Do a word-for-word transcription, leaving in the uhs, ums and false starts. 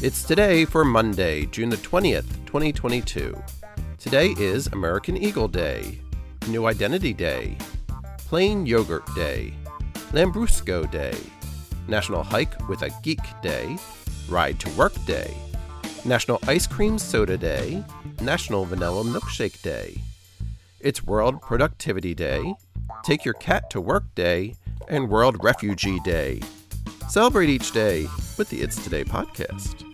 It's today for Monday, June the twentieth, twenty twenty-two. Today is American Eagle Day, New Identity Day, Plain Yogurt Day, Lambrusco Day, National Hike with a Geek Day, Ride to Work Day, National Ice Cream Soda Day, National Vanilla Milkshake Day. It's World Productivity Day, Take Your Cat to Work Day, and World Refugee Day. Celebrate each day with the It's Today podcast.